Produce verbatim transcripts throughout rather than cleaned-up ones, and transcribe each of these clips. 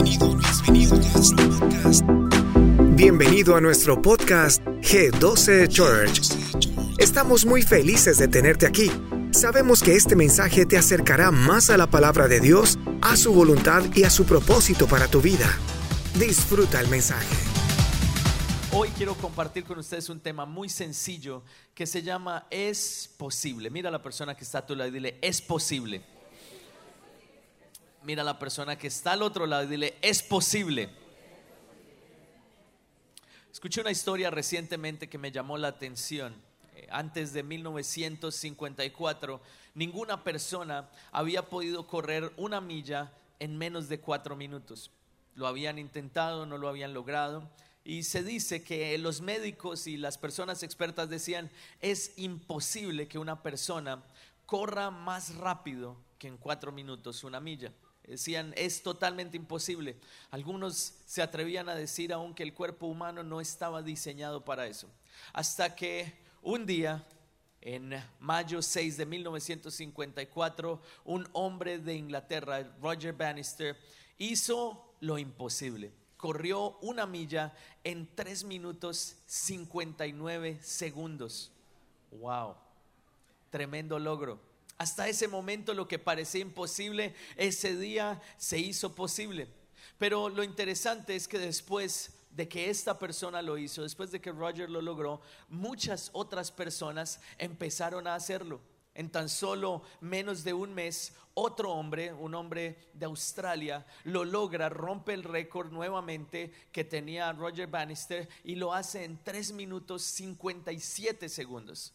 Bienvenido, bienvenido, bienvenido a nuestro podcast G doce Church. Estamos muy felices de tenerte aquí. Sabemos que este mensaje te acercará más a la palabra de Dios, a su voluntad y a su propósito para tu vida. Disfruta el mensaje. Hoy quiero compartir con ustedes un tema muy sencillo que se llama Es posible. Mira a la persona que está a tu lado y dile, es posible. Mira a la persona que está al otro lado y dile, es posible. Escuché una historia recientemente que me llamó la atención. Antes de mil novecientos cincuenta y cuatro, ninguna persona había podido correr una milla en menos de cuatro minutos. Lo habían intentado, no lo habían logrado. Y se dice que los médicos y las personas expertas decían, es imposible que una persona corra más rápido que en cuatro minutos una milla. Decían, es totalmente imposible. Algunos se atrevían a decir aún que el cuerpo humano no estaba diseñado para eso. Hasta que un día, en mayo seis de mil novecientos cincuenta y cuatro, un hombre de Inglaterra, Roger Bannister, hizo lo imposible. Corrió una milla en tres minutos cincuenta y nueve segundos. Wow, tremendo logro. Hasta ese momento lo que parecía imposible, ese día se hizo posible. Pero lo interesante es que después de que esta persona lo hizo, después de que Roger lo logró, muchas otras personas empezaron a hacerlo. En tan solo menos de un mes, otro hombre, un hombre de Australia, lo logra, rompe el récord nuevamente que tenía Roger Bannister y lo hace en tres minutos cincuenta y siete segundos.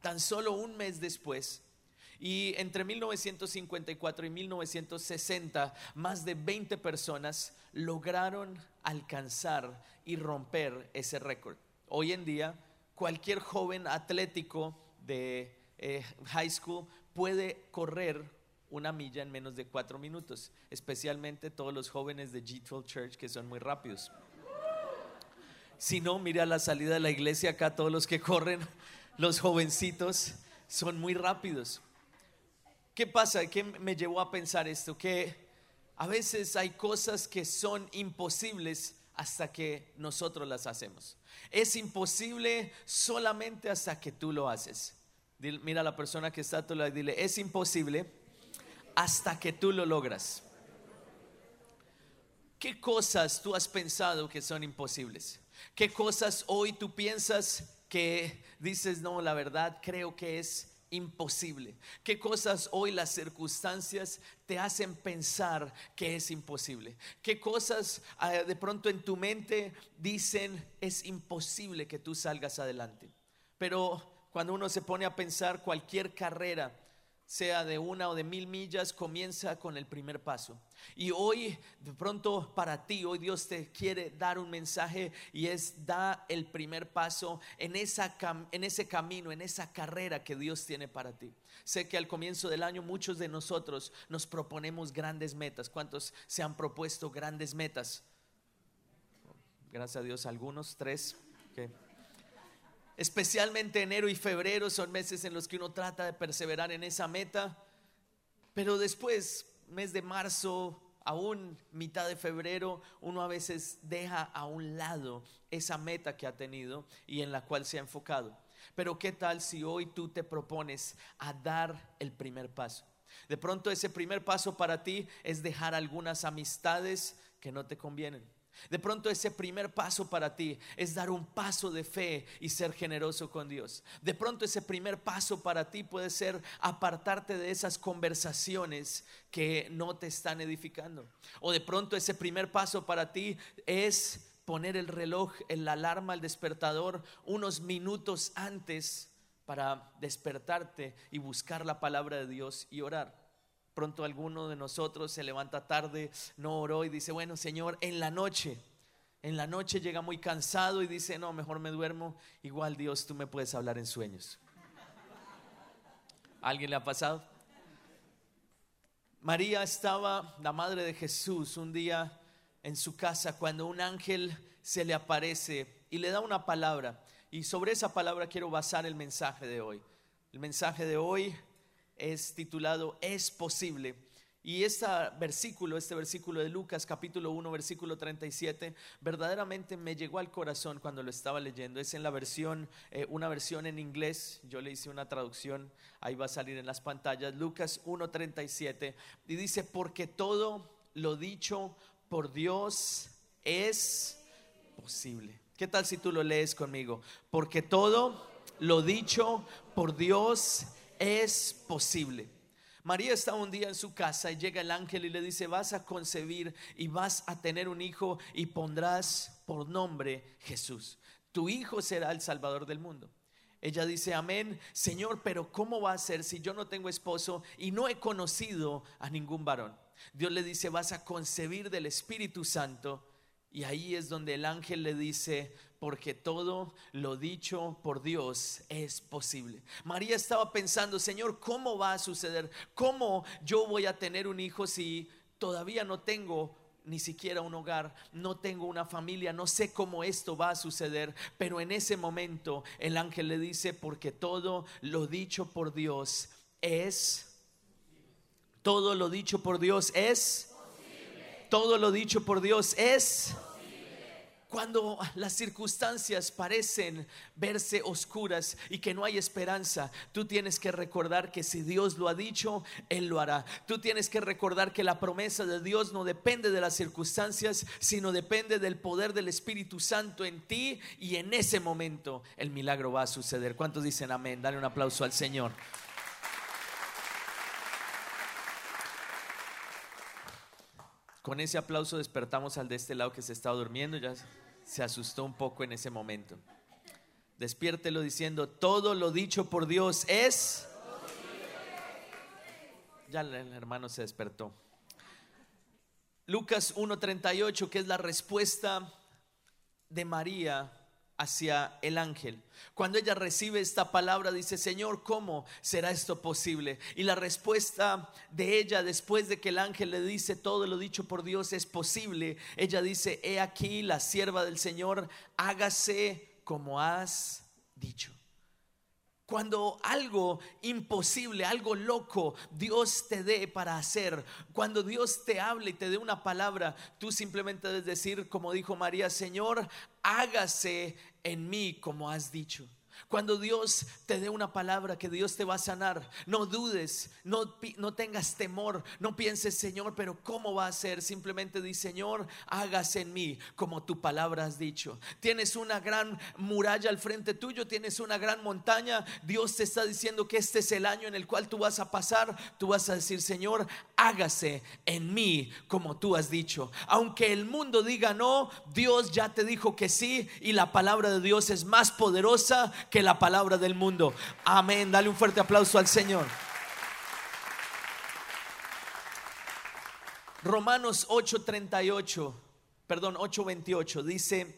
Tan solo un mes después. Y entre mil novecientos cincuenta y cuatro y mil novecientos sesenta, más de veinte personas lograron alcanzar y romper ese récord. Hoy en día, cualquier joven atlético de Eh, high school puede correr una milla en menos de cuatro minutos, especialmente todos los jóvenes de G doce Church que son muy rápidos. Si no, mire a la salida de la iglesia acá, todos los que corren, los jovencitos son muy rápidos. ¿Qué pasa? ¿Qué me llevó a pensar esto? Que a veces hay cosas que son imposibles hasta que nosotros las hacemos. Es imposible solamente hasta que tú lo haces. Mira a la persona que está a tu lado y dile, es imposible hasta que tú lo logras. ¿Qué cosas tú has pensado que son imposibles? ¿Qué cosas hoy tú piensas que dices, no, la verdad creo que es imposible? ¿Qué cosas hoy las circunstancias te hacen pensar que es imposible? ¿Qué cosas eh, de pronto en tu mente dicen, es imposible que tú salgas adelante? Pero cuando uno se pone a pensar, cualquier carrera, sea de una o de mil millas, comienza con el primer paso. Y hoy, de pronto para ti, hoy Dios te quiere dar un mensaje y es, da el primer paso en, esa cam- en ese camino, en esa carrera que Dios tiene para ti. Sé que al comienzo del año muchos de nosotros nos proponemos grandes metas. ¿Cuántos se han propuesto grandes metas? Gracias a Dios, algunos, tres, okay. Especialmente enero y febrero son meses en los que uno trata de perseverar en esa meta, pero después, mes de marzo, aún mitad de febrero, uno a veces deja a un lado esa meta que ha tenido y en la cual se ha enfocado. Pero ¿qué tal si hoy tú te propones a dar el primer paso? De pronto ese primer paso para ti es dejar algunas amistades que no te convienen. De pronto ese primer paso para ti es dar un paso de fe y ser generoso con Dios. De pronto ese primer paso para ti puede ser apartarte de esas conversaciones que no te están edificando. O de pronto ese primer paso para ti es poner el reloj, la alarma, el despertador unos minutos antes para despertarte y buscar la palabra de Dios y orar. Pronto alguno de nosotros se levanta tarde, no oró y dice, bueno, Señor, en la noche, en la noche llega muy cansado y dice, no, mejor me duermo. Igual Dios, tú me puedes hablar en sueños. ¿A alguien le ha pasado? María estaba, la madre de Jesús, un día en su casa cuando un ángel se le aparece y le da una palabra. Y sobre esa palabra quiero basar el mensaje de hoy. El mensaje de hoy es titulado Es posible Y este versículo, este versículo de Lucas capítulo uno versículo treinta y siete, verdaderamente me llegó al corazón cuando lo estaba leyendo. Es en la versión, eh, una versión en inglés, yo le hice una traducción, ahí va a salir en las pantallas. Lucas uno treinta y siete, y dice: porque todo lo dicho por Dios es posible. ¿Qué tal si tú lo lees conmigo? Porque todo lo dicho por Dios es posible. María está un día en su casa y llega el ángel y le dice: vas a concebir y vas a tener un hijo y pondrás por nombre Jesús. Tu hijo será el Salvador del mundo. Ella dice: amén, Señor, pero ¿cómo va a ser si yo no tengo esposo y no he conocido a ningún varón? Dios le dice: vas a concebir del Espíritu Santo. Y ahí es donde el ángel le dice: porque todo lo dicho por Dios es posible. María estaba pensando: Señor, ¿cómo va a suceder? ¿Cómo yo voy a tener un hijo si todavía no tengo ni siquiera un hogar? No tengo una familia, no sé cómo esto va a suceder. Pero en ese momento el ángel le dice: porque todo lo dicho por Dios es Todo lo dicho por Dios es posible. Todo lo dicho por Dios es posible. Cuando las circunstancias parecen verse oscuras y que no hay esperanza, tú tienes que recordar que si Dios lo ha dicho, Él lo hará. Tú tienes que recordar que la promesa de Dios no depende de las circunstancias, sino depende del poder del Espíritu Santo en ti, y en ese momento el milagro va a suceder. ¿Cuántos dicen amén? Dale un aplauso al Señor. Con ese aplauso despertamos al de este lado que se estaba durmiendo, ya se asustó un poco en ese momento. Despiértelo diciendo: todo lo dicho por Dios es posible. Ya el hermano se despertó. Lucas uno treinta y ocho, que es la respuesta de María hacia el ángel. Cuando ella recibe esta palabra dice: Señor, ¿cómo será esto posible? Y la respuesta de ella, después de que el ángel le dice: todo lo dicho por Dios es posible, ella dice: he aquí la sierva del Señor, hágase como has dicho. Cuando algo imposible, algo loco Dios te dé para hacer, cuando Dios te hable y te dé una palabra, tú simplemente debes decir, como dijo María: Señor, hágase en mí como has dicho. Cuando Dios te dé una palabra que Dios te va a sanar, no dudes, no, no tengas temor, no pienses: Señor, pero ¿cómo va a ser? Simplemente di: Señor, hágase en mí como tu palabra has dicho. Tienes una gran muralla al frente tuyo, tienes una gran montaña, Dios te está diciendo que este es el año en el cual tú vas a pasar. Tú vas a decir: Señor, hágase en mí como tú has dicho. Aunque el mundo diga no, Dios ya te dijo que sí, y la palabra de Dios es más poderosa que la palabra del mundo. Amén, dale un fuerte aplauso al Señor. Romanos ocho treinta y ocho, perdón, ocho veintiocho dice: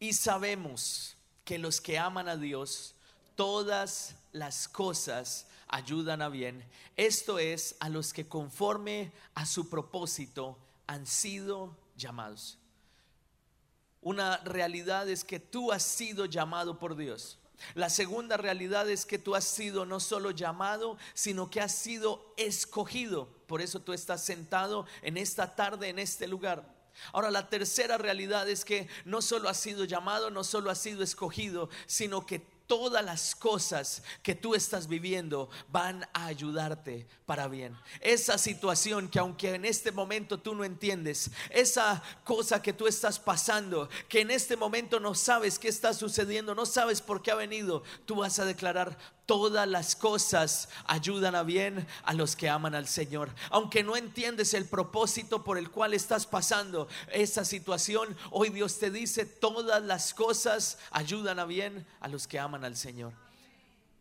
y sabemos que los que aman a Dios, todas las cosas ayudan a bien, esto es, a los que conforme a su propósito han sido llamados. Una realidad es que tú has sido llamado por Dios. La segunda realidad es que tú has sido no solo llamado, sino que has sido escogido. Por eso tú estás sentado en esta tarde, en este lugar. Ahora, la tercera realidad es que no solo has sido llamado, no solo has sido escogido, sino que todas las cosas que tú estás viviendo van a ayudarte para bien. Esa situación que aunque en este momento tú no entiendes, esa cosa que tú estás pasando, que en este momento no sabes qué está sucediendo, no sabes por qué ha venido, tú vas a declarar: todas las cosas ayudan a bien a los que aman al Señor. Aunque no entiendes el propósito por el cual estás pasando esa situación, hoy Dios te dice: todas las cosas ayudan a bien a los que aman al Señor.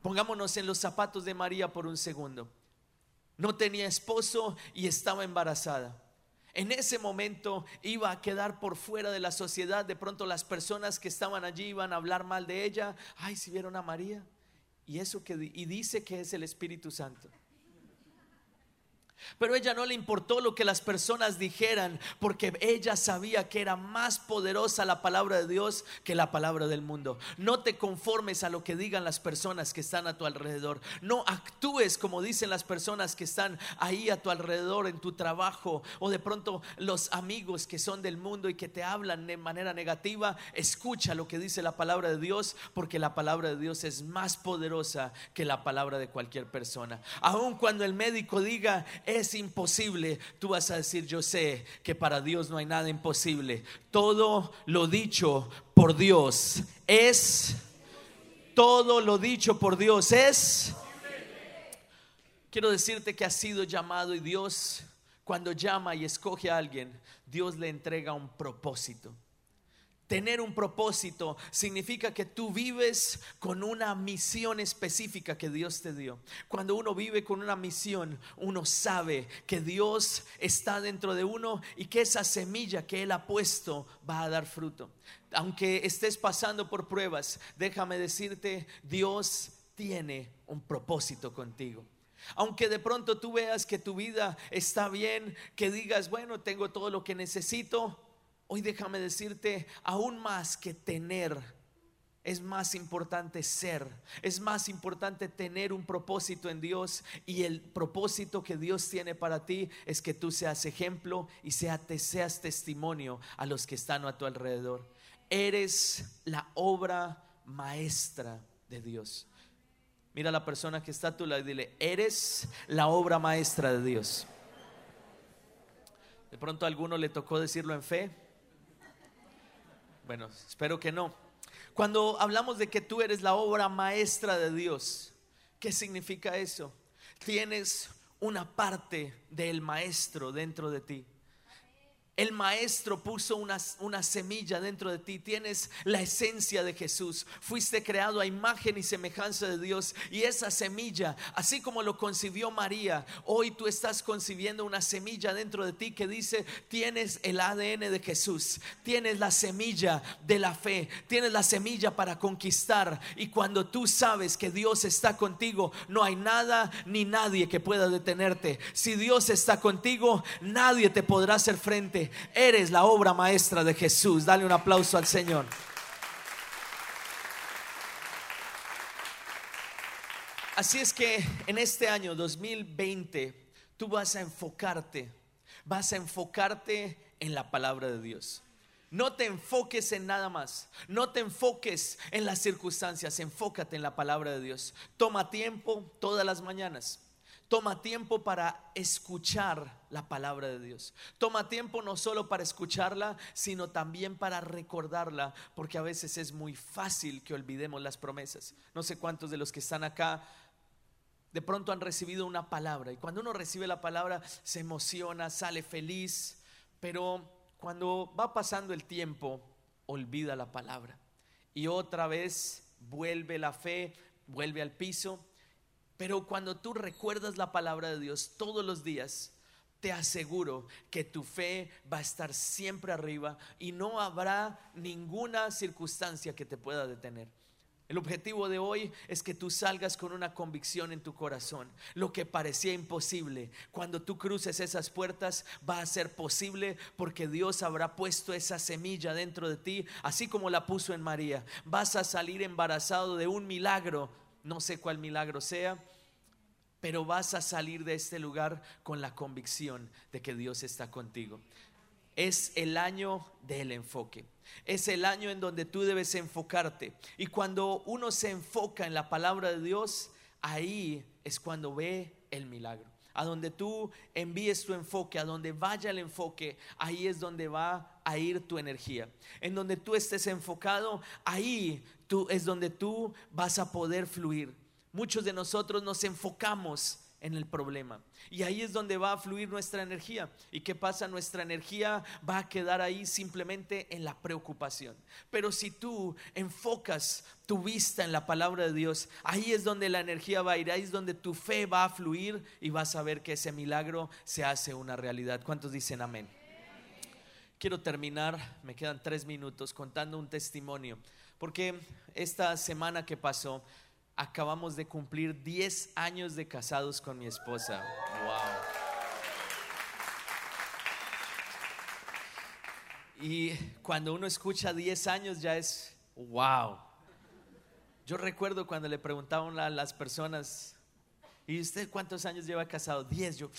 Pongámonos en los zapatos de María por un segundo. No tenía esposo y estaba embarazada. En ese momento iba a quedar por fuera de la sociedad. De pronto las personas que estaban allí iban a hablar mal de ella. Ay, si vieron a María. Y eso que y dice que es el Espíritu Santo. Pero ella no le importó lo que las personas dijeran, porque ella sabía que era más poderosa la palabra de Dios que la palabra del mundo. No te conformes a lo que digan las personas que están a tu alrededor. No actúes como dicen las personas que están ahí a tu alrededor, en tu trabajo, o de pronto los amigos que son del mundo y que te hablan de manera negativa. Escucha lo que dice la palabra de Dios, porque la palabra de Dios es más poderosa que la palabra de cualquier persona. Aun cuando el médico diga es imposible, tú vas a decir: yo sé que para Dios no hay nada imposible. Todo lo dicho por Dios es Todo lo dicho por Dios es Quiero decirte que has sido llamado, y Dios, cuando llama y escoge a alguien, Dios le entrega un propósito. Tener un propósito significa que tú vives con una misión específica que Dios te dio. Cuando uno vive con una misión, uno sabe que Dios está dentro de uno y que esa semilla que Él ha puesto va a dar fruto. Aunque estés pasando por pruebas, déjame decirte, Dios tiene un propósito contigo. Aunque de pronto tú veas que tu vida está bien, que digas: bueno, tengo todo lo que necesito. Hoy déjame decirte, aún más que tener, es más importante ser. Es más importante tener un propósito en Dios, y el propósito que Dios tiene para ti es que tú seas ejemplo y sea, te, seas testimonio a los que están a tu alrededor. Eres la obra maestra de Dios. Mira a la persona que está a tu lado y dile: eres la obra maestra de Dios. De pronto a alguno le tocó decirlo en fe. Bueno, espero que no. Cuando hablamos de que tú eres la obra maestra de Dios, ¿qué significa eso? Tienes una parte del maestro dentro de ti. El maestro puso una, una semilla dentro de ti. Tienes la esencia de Jesús. Fuiste creado a imagen y semejanza de Dios. Y esa semilla, así como lo concibió María, hoy tú estás concibiendo una semilla dentro de ti que dice: tienes el A D N de Jesús. Tienes la semilla de la fe. Tienes la semilla para conquistar. Y cuando tú sabes que Dios está contigo, no hay nada ni nadie que pueda detenerte. Si Dios está contigo, nadie te podrá hacer frente. Eres la obra maestra de Jesús. Dale un aplauso al Señor. Así es que en este año dos mil veinte tú vas a enfocarte, vas a enfocarte en la palabra de Dios. No te enfoques en nada más, no te enfoques en las circunstancias, enfócate en la palabra de Dios. Toma tiempo todas las mañanas. Toma tiempo para escuchar la palabra de Dios. Toma tiempo no solo para escucharla, sino también para recordarla, porque a veces es muy fácil que olvidemos las promesas. No sé cuántos de los que están acá de pronto han recibido una palabra, y cuando uno recibe la palabra se emociona, sale feliz, pero cuando va pasando el tiempo olvida la palabra y otra vez vuelve la fe, vuelve al piso. Pero cuando tú recuerdas la palabra de Dios todos los días, te aseguro que tu fe va a estar siempre arriba y no habrá ninguna circunstancia que te pueda detener. El objetivo de hoy es que tú salgas con una convicción en tu corazón. Lo que parecía imposible, cuando tú cruces esas puertas, va a ser posible, porque Dios habrá puesto esa semilla dentro de ti, así como la puso en María. Vas a salir embarazado de un milagro. No sé cuál milagro sea, pero vas a salir de este lugar con la convicción de que Dios está contigo. Es el año del enfoque. Es el año en donde tú debes enfocarte. Y cuando uno se enfoca en la palabra de Dios, ahí es cuando ve el milagro. A donde tú envíes tu enfoque, a donde vaya el enfoque, ahí es donde va a ir tu energía. En donde tú estés enfocado, ahí tú, es donde tú vas a poder fluir. Muchos de nosotros nos enfocamos en el problema, y ahí es donde va a fluir nuestra energía. ¿Y qué pasa? Nuestra energía va a quedar ahí simplemente en la preocupación. Pero si tú enfocas tu vista en la palabra de Dios, ahí es donde la energía va a ir, ahí es donde tu fe va a fluir, y vas a ver que ese milagro se hace una realidad. ¿Cuántos dicen amén? Quiero terminar, me quedan tres minutos, contando un testimonio, porque esta semana que pasó acabamos de cumplir diez años de casados con mi esposa. Wow. Y cuando uno escucha diez años ya es wow. Yo recuerdo cuando le preguntaban a las personas, ¿y usted cuántos años lleva casado? diez. Yo,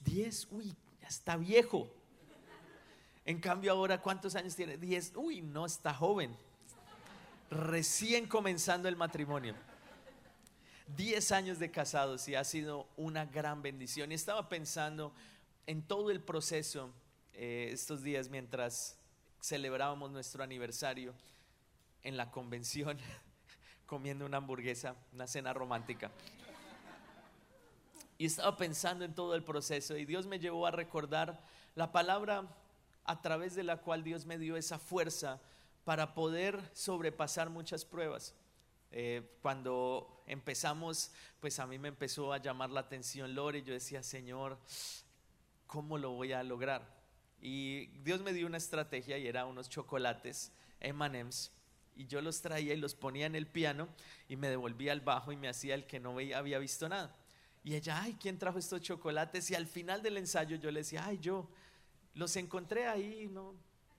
diez, uy, ya está viejo. En cambio ahora, ¿cuántos años tiene? diez, uy, no, está joven. Recién comenzando el matrimonio. diez años de casados y ha sido una gran bendición. Y estaba pensando en todo el proceso eh, estos días mientras celebrábamos nuestro aniversario en la convención, comiendo una hamburguesa, una cena romántica. Y estaba pensando en todo el proceso y Dios me llevó a recordar la palabra a través de la cual Dios me dio esa fuerza para poder sobrepasar muchas pruebas. Eh, cuando empezamos, pues a mí me empezó a llamar la atención Lore, yo decía, Señor, ¿cómo lo voy a lograr? Y Dios me dio una estrategia y era unos chocolates eme and eme's y yo los traía y los ponía en el piano y me devolvía al bajo y me hacía el que no veía, había visto nada. Y ella, ay, ¿quién trajo estos chocolates? Y al final del ensayo yo le decía, ay, yo los encontré ahí, no,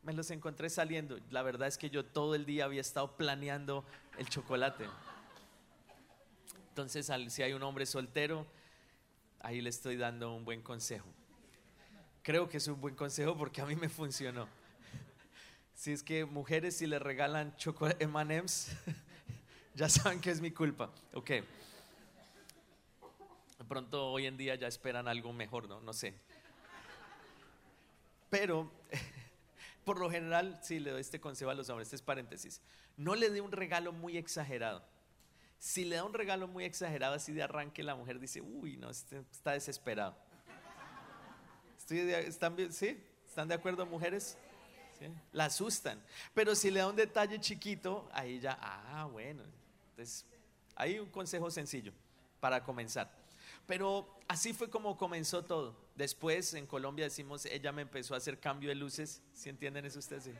me los encontré saliendo. La verdad es que yo todo el día había estado planeando el chocolate. Entonces, si hay un hombre soltero, ahí le estoy dando un buen consejo. Creo que es un buen consejo porque a mí me funcionó. Si es que mujeres, si les regalan chocolate eme and eme's, ya saben que es mi culpa. Ok. De pronto hoy en día ya esperan algo mejor, ¿no? No sé. Pero por lo general, si sí, le doy este consejo a los hombres, este es paréntesis, no le dé un regalo muy exagerado. Si le da un regalo muy exagerado así de arranque, la mujer dice, uy, no, este está desesperado. Estoy de, ¿están, sí? ¿Están de acuerdo, mujeres? ¿Sí? La asustan. Pero si le da un detalle chiquito, ahí ya, ah, bueno. Entonces, hay un consejo sencillo para comenzar. Pero así fue como comenzó todo. Después en Colombia decimos, ella me empezó a hacer cambio de luces. ¿Sí entienden eso ustedes? Sí.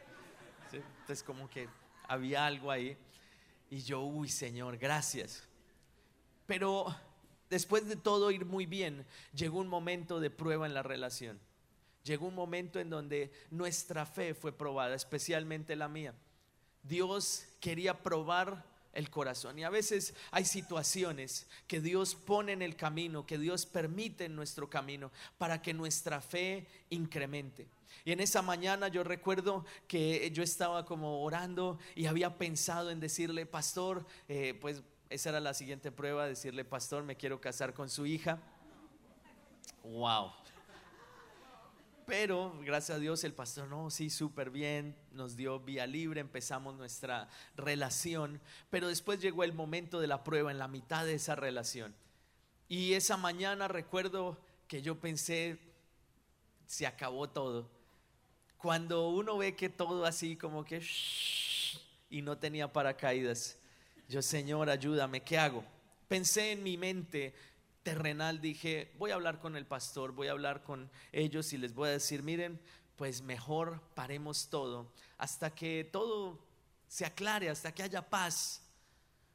¿Sí? Entonces como que había algo ahí. Y yo, uy, Señor, gracias. Pero después de todo ir muy bien, llegó un momento de prueba en la relación. Llegó un momento en donde nuestra fe fue probada, especialmente la mía. Dios quería probar el corazón y a veces hay situaciones que Dios pone en el camino, que Dios permite en nuestro camino para que nuestra fe incremente. Y en esa mañana yo recuerdo que yo estaba como orando y había pensado en decirle, pastor, eh, pues esa era la siguiente prueba, decirle, pastor, me quiero casar con su hija. Wow. Pero gracias a Dios el pastor, no, sí, súper bien, nos dio vía libre, empezamos nuestra relación. Pero después llegó el momento de la prueba en la mitad de esa relación. Y esa mañana recuerdo que yo pensé, se acabó todo. Cuando uno ve que todo así como que shh, y no tenía paracaídas, yo, Señor, ayúdame, ¿qué hago? Pensé en mi mente terrenal, dije, voy a hablar con el pastor, voy a hablar con ellos y les voy a decir, miren, pues mejor paremos todo hasta que todo se aclare, hasta que haya paz.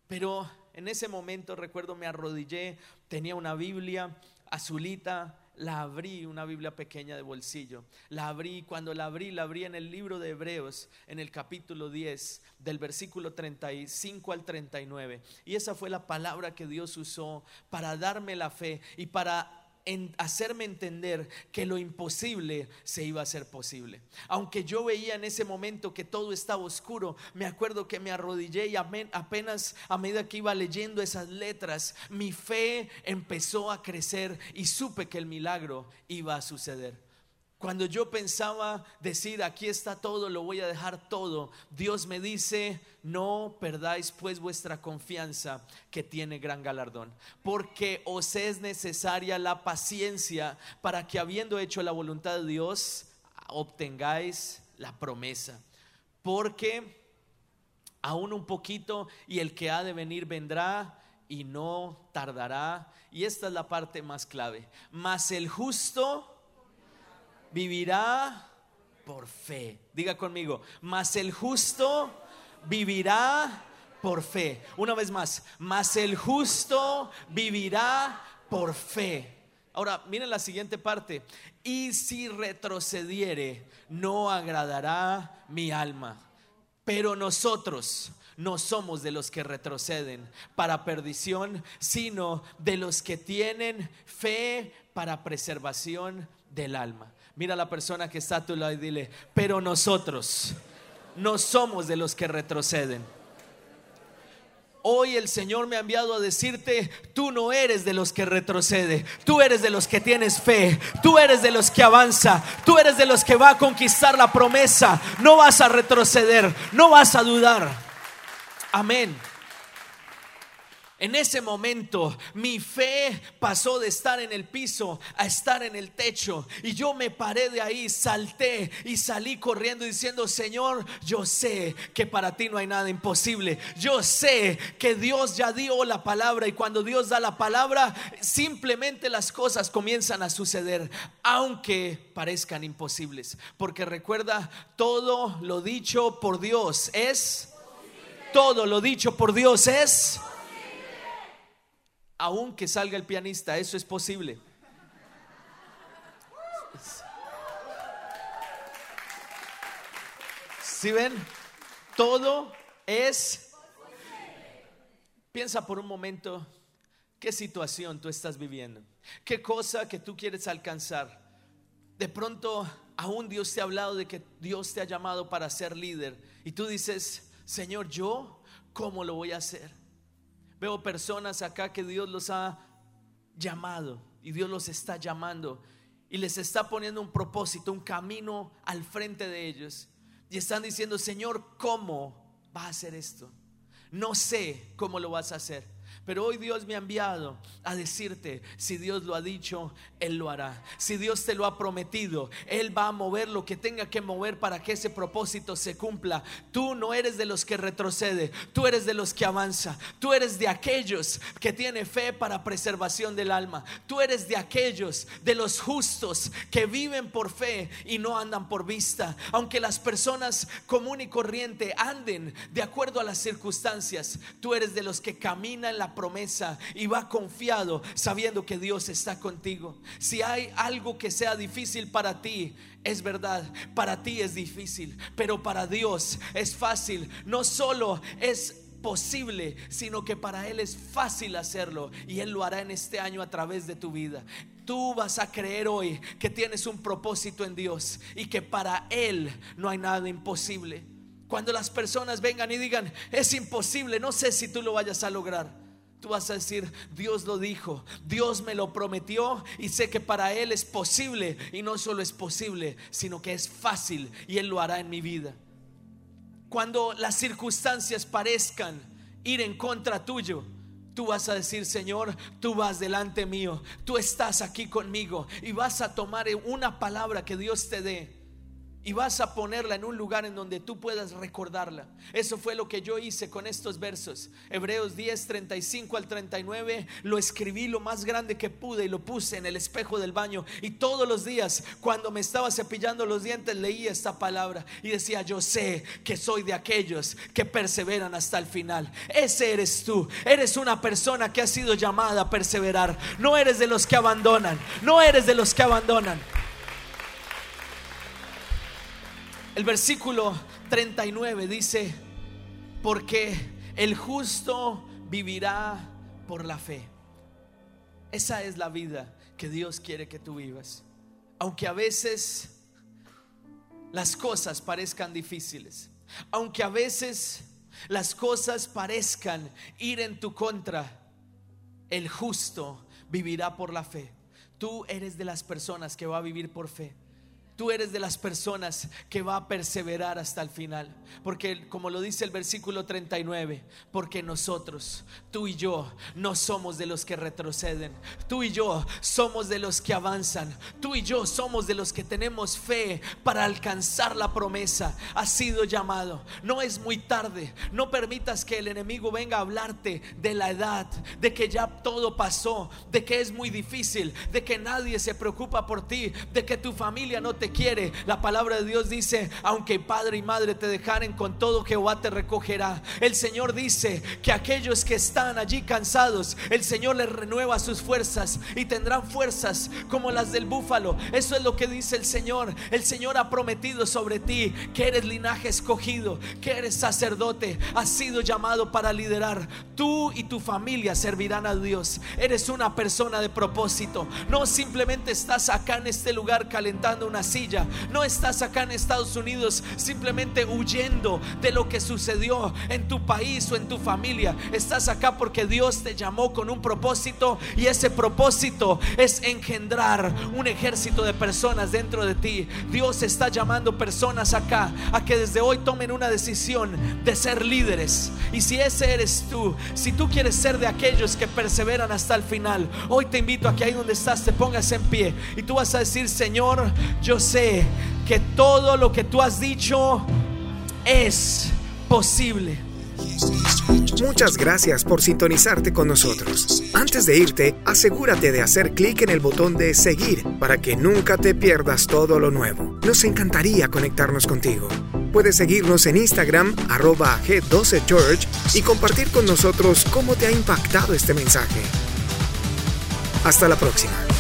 Pero en ese momento recuerdo me arrodillé, tenía una Biblia azulita, la abrí, una Biblia pequeña de bolsillo, la abrí, cuando la abrí, la abrí en el libro de Hebreos, en el capítulo diez, del versículo treinta y cinco al treinta y nueve, y esa fue la palabra que Dios usó para darme la fe y para en hacerme entender que lo imposible se iba a hacer posible. Aunque yo veía en ese momento que todo estaba oscuro, me acuerdo que me arrodillé y apenas a medida que iba leyendo esas letras, mi fe empezó a crecer y supe que el milagro iba a suceder. Cuando yo pensaba decir, aquí está todo, lo voy a dejar todo, Dios me dice, no perdáis pues vuestra confianza que tiene gran galardón, porque os es necesaria la paciencia para que habiendo hecho la voluntad de Dios, obtengáis la promesa. Porque aún un poquito y el que ha de venir vendrá y no tardará. Y esta es la parte más clave, mas el justo vivirá por fe. Diga conmigo, mas el justo vivirá por fe. Una vez más, mas el justo vivirá por fe. Ahora, miren la siguiente parte. Y si retrocediere, no agradará mi alma. Pero nosotros no somos de los que retroceden para perdición, sino de los que tienen fe para preservación del alma. Mira a la persona que está a tu lado y dile: pero nosotros no somos de los que retroceden. Hoy el Señor me ha enviado a decirte: tú no eres de los que retrocede, tú eres de los que tienes fe, tú eres de los que avanza, tú eres de los que va a conquistar la promesa. No vas a retroceder, no vas a dudar. Amén. En ese momento mi fe pasó de estar en el piso a estar en el techo, y yo me paré de ahí, salté y salí corriendo diciendo: Señor, yo sé que para ti no hay nada imposible. Yo sé que Dios ya dio la palabra, y cuando Dios da la palabra simplemente las cosas comienzan a suceder, aunque parezcan imposibles. Porque recuerda, todo lo dicho por Dios es posible. Todo lo dicho por Dios es posible. Aunque salga el pianista, eso es posible. ¿Sí ven? Todo es posible. Piensa por un momento qué situación tú estás viviendo, qué cosa que tú quieres alcanzar. De pronto aún Dios te ha hablado de que Dios te ha llamado para ser líder, y tú dices: Señor, ¿yo cómo lo voy a hacer? Veo personas acá que Dios los ha llamado, y Dios los está llamando y les está poniendo un propósito, un camino al frente de ellos, y están diciendo: Señor, ¿cómo va a hacer esto? No sé cómo lo vas a hacer, pero hoy Dios me ha enviado a decirte: si Dios lo ha dicho, Él lo hará. Si Dios te lo ha prometido, Él va a mover lo que tenga que mover para que ese propósito se cumpla. Tú no eres de los que retrocede, tú eres de los que avanza. Tú eres de aquellos que tiene fe para preservación del alma. Tú eres de aquellos, de los justos, que viven por fe y no andan por vista. Aunque las personas común y corriente anden de acuerdo a las circunstancias, tú eres de los que camina en la promesa y va confiado, sabiendo que Dios está contigo. Si hay algo que sea difícil para ti, es verdad, para ti es difícil, pero para Dios es fácil. No solo es posible, sino que para Él es fácil hacerlo, y Él lo hará en este año a través de tu vida. Tú vas a creer hoy que tienes un propósito en Dios y que para Él no hay nada imposible. Cuando las personas vengan y digan: es imposible, no sé si tú lo vayas a lograr, tú vas a decir: Dios lo dijo, Dios me lo prometió, y sé que para Él es posible. Y no solo es posible, sino que es fácil, y Él lo hará en mi vida. Cuando las circunstancias parezcan ir en contra tuyo, tú vas a decir: Señor, tú vas delante mío, tú estás aquí conmigo, y vas a tomar una palabra que Dios te dé y vas a ponerla en un lugar en donde tú puedas recordarla. Eso fue lo que yo hice con estos versos. Hebreos diez, treinta y cinco al treinta y nueve. Lo escribí lo más grande que pude y lo puse en el espejo del baño. Y todos los días, cuando me estaba cepillando los dientes, leía esta palabra y decía: yo sé que soy de aquellos que perseveran hasta el final. Ese eres tú. Eres una persona que ha sido llamada a perseverar. No eres de los que abandonan. No eres de los que abandonan. El versículo treinta y nueve dice: porque el justo vivirá por la fe. Esa es la vida que Dios quiere que tú vivas. Aunque a veces las cosas parezcan difíciles, aunque a veces las cosas parezcan ir en tu contra, el justo vivirá por la fe. Tú eres de las personas que va a vivir por fe. Tú eres de las personas que va a perseverar hasta el final. Porque como lo dice el versículo treinta y nueve, porque nosotros, tú y yo, no somos de los que retroceden. Tú y yo somos de los que avanzan. Tú y yo somos de los que tenemos fe para alcanzar la promesa. Has sido llamado, no es muy tarde. No permitas que el enemigo venga a hablarte de la edad, de que ya todo pasó, de que es muy difícil, de que nadie se preocupa por ti, de que tu familia no te te quiere. La palabra de Dios dice: aunque padre y madre te dejaren, con todo Jehová te recogerá. El Señor dice que aquellos que están allí cansados, el Señor les renueva sus fuerzas y tendrán fuerzas como las del búfalo. Eso es lo que dice el Señor. El Señor ha prometido sobre ti que eres linaje escogido, que eres sacerdote, has sido llamado para liderar. Tú y tu familia servirán a Dios. Eres una persona de propósito. No simplemente estás acá en este lugar calentando una silla. No estás acá en Estados Unidos simplemente huyendo de lo que sucedió en tu país o en tu familia. Estás acá porque Dios te llamó con un propósito, y ese propósito es engendrar un ejército de personas dentro de ti. Dios está llamando personas acá a que desde hoy tomen una decisión de ser líderes. Y si ese eres tú, si tú quieres ser de aquellos que perseveran hasta el final, hoy te invito a que ahí donde estás te pongas en pie y tú vas a decir: Señor, yo sé que todo lo que tú has dicho es posible. Muchas gracias por sintonizarte con nosotros. Antes de irte, asegúrate de hacer clic en el botón de seguir para que nunca te pierdas todo lo nuevo. Nos encantaría conectarnos contigo. Puedes seguirnos en Instagram, arroba G doce Church, y compartir con nosotros cómo te ha impactado este mensaje. Hasta la próxima.